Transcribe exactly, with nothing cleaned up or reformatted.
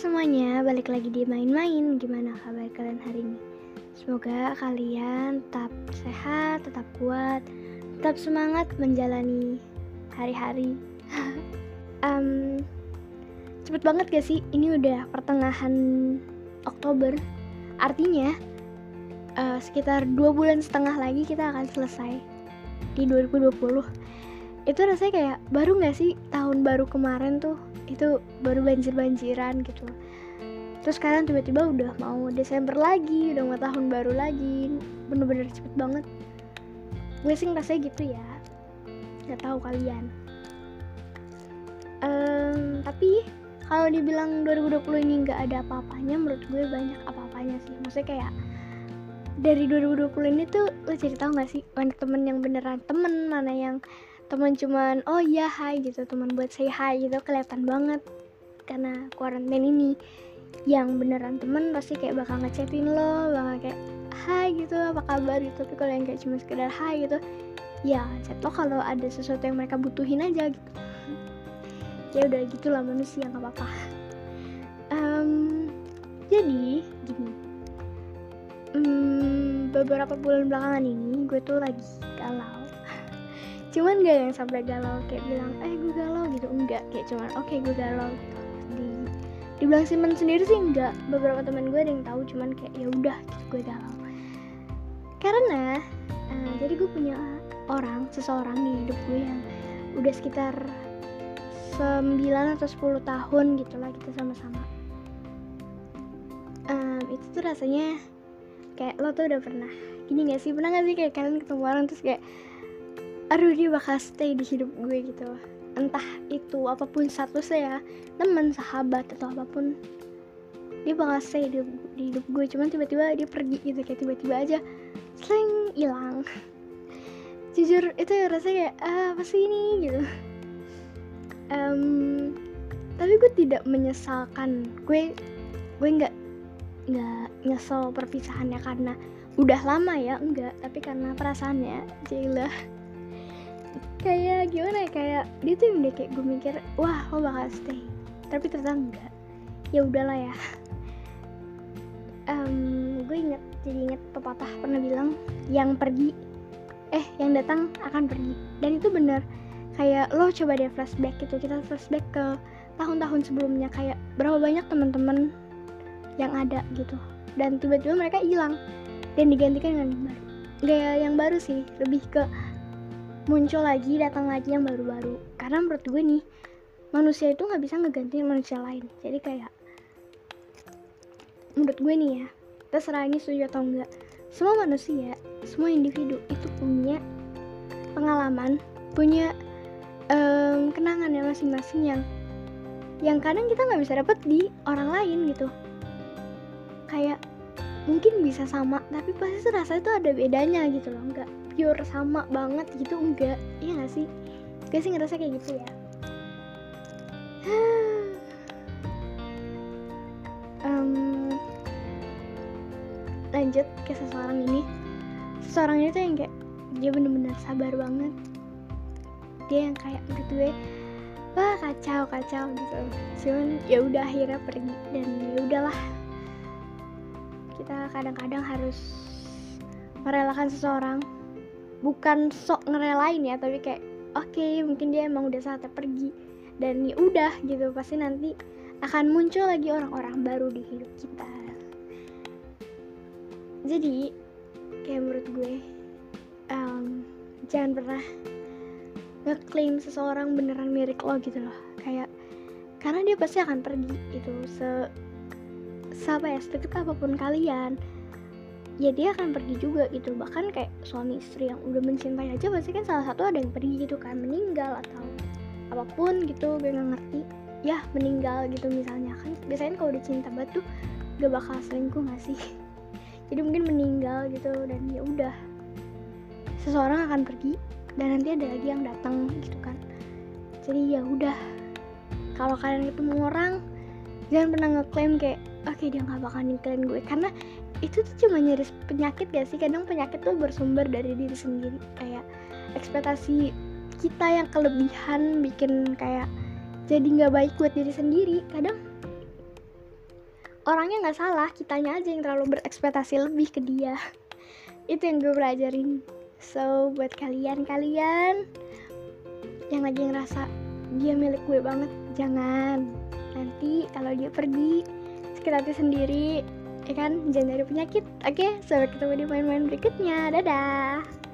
semuanya, balik lagi di Main-Main. Gimana kabar kalian hari ini? Semoga kalian tetap sehat, tetap kuat, tetap semangat menjalani hari-hari. um, Cepet banget gak sih? Ini udah pertengahan Oktober. Artinya uh, sekitar dua bulan setengah lagi kita akan selesai di dua ribu dua puluh. Itu rasanya kayak baru gak sih? Tahun baru kemarin tuh itu baru banjir-banjiran gitu. Terus sekarang tiba-tiba udah mau Desember lagi, udah mau tahun baru lagi. Bener-bener cepet banget. Gue sih ngerasanya gitu ya. Gak tahu kalian. Um, tapi kalau dibilang dua ribu dua puluh ini gak ada apa-apanya, menurut gue banyak apa-apanya sih. Maksudnya kayak dari dua ribu dua puluh ini tuh lo jadi tau gak sih mana temen yang beneran temen, mana yang teman cuman oh ya hai gitu, teman buat say hi gitu. Kelihatan banget karena quarantine ini. Yang beneran teman pasti kayak bakal ngechatin lo, bakal kayak hai gitu, apa kabar gitu. Tapi kalau yang kayak cuma sekedar hai gitu, ya chat lo kalau ada sesuatu yang mereka butuhin aja gitu. Ya udah gitulah manusia, nggak apa-apa. Um, jadi gini, um, beberapa bulan belakangan ini gue tuh lagi galau. Cuman gak yang sampai galau kayak bilang eh gue galau gitu, enggak. Kayak cuman oke okay, gue galau gitu. Di dibilang teman sendiri sih enggak, beberapa teman gue ada yang tahu, cuman kayak ya udah gitu, gue galau karena uh, jadi gue punya orang, seseorang di hidup gue yang udah sekitar sembilan atau sepuluh tahun gitu lah kita sama-sama. Um, itu tuh rasanya kayak lo tuh udah pernah gini gak sih? Pernah gak sih kayak kalian ketemu orang terus kayak aduh dia bakal stay di hidup gue gitu. Entah itu apapun statusnya ya, teman, sahabat, atau apapun, dia bakal stay di, di hidup gue. Cuman tiba-tiba dia pergi gitu, kayak tiba-tiba aja sling, hilang. Jujur itu rasanya kayak ah, apa sih ini gitu. um, Tapi gue tidak menyesalkan. Gue gue gak, gak nyesel perpisahannya karena udah lama ya, enggak. Tapi karena perasaannya jailah kayak gimana ya, kayak dia tuh udah kayak gue mikir wah lo bakal stay, tapi ternyata enggak. Ya udahlah ya. Um, gue inget jadi inget pepatah pernah bilang yang pergi eh yang datang akan pergi, dan itu benar. Kayak lo coba deh flashback gitu, kita flashback ke tahun-tahun sebelumnya, kayak berapa banyak teman-teman yang ada gitu dan tiba-tiba mereka hilang dan digantikan dengan yang baru. Gaya yang baru sih lebih ke muncul lagi, datang lagi yang baru-baru. Karena menurut gue nih, manusia itu nggak bisa ngegantiin manusia lain. Jadi kayak menurut gue nih ya, terserah ini setuju atau enggak, semua manusia, semua individu itu punya pengalaman, punya um, kenangannya masing-masing yang yang kadang kita nggak bisa dapet di orang lain gitu. Kayak mungkin bisa sama, tapi pasti terasa itu ada bedanya gitu loh. Enggak pure sama banget gitu, enggak. Iya gak sih? Gue sih ngerasa kayak gitu ya. um, Lanjut ke seseorang ini. Seseorang ini tuh yang kayak dia bener-bener sabar banget. Dia yang kayak menurut gue wah kacau-kacau gitu. Cuman ya udah akhirnya pergi. Dan ya udahlah, kita kadang-kadang harus merelakan seseorang. Bukan sok ngerelain ya, tapi kayak oke okay, mungkin dia emang udah saatnya pergi dan ya udah gitu. Pasti nanti akan muncul lagi orang-orang baru di hidup kita. Jadi kayak menurut gue um, jangan pernah ngeklaim seseorang beneran mirip lo gitu loh. Kayak karena dia pasti akan pergi gitu. Se apa ya, sedikit apapun kalian, ya dia akan pergi juga gitu. Bahkan kayak suami istri yang udah mencintai aja pasti kan salah satu ada yang pergi gitu kan, meninggal atau apapun gitu. Gue gak ngerti ya, meninggal gitu misalnya kan. Biasanya kalau udah cinta banget tuh gak bakal selingkuh gak sih? Jadi mungkin meninggal gitu dan ya udah, seseorang akan pergi dan nanti ada lagi yang datang gitu kan. Jadi ya udah, kalau kalian ketemu orang jangan pernah ngeklaim kayak oke okay, dia gak bakal ninggalin gue, karena itu tuh cuma nyaris penyakit gak sih? Kadang penyakit tuh bersumber dari diri sendiri. Kayak ekspektasi kita yang kelebihan bikin kayak jadi gak baik buat diri sendiri. Kadang orangnya nggak salah, kitanya aja yang terlalu berekspektasi lebih ke dia. Itu yang gue pelajarin. So buat kalian-kalian yang lagi ngerasa dia milik gue banget, jangan. Nanti kalau dia pergi sakit hati sendiri, ya kan? Jangan nyari penyakit. Oke, sampai ketemu di main-main berikutnya. Dadah.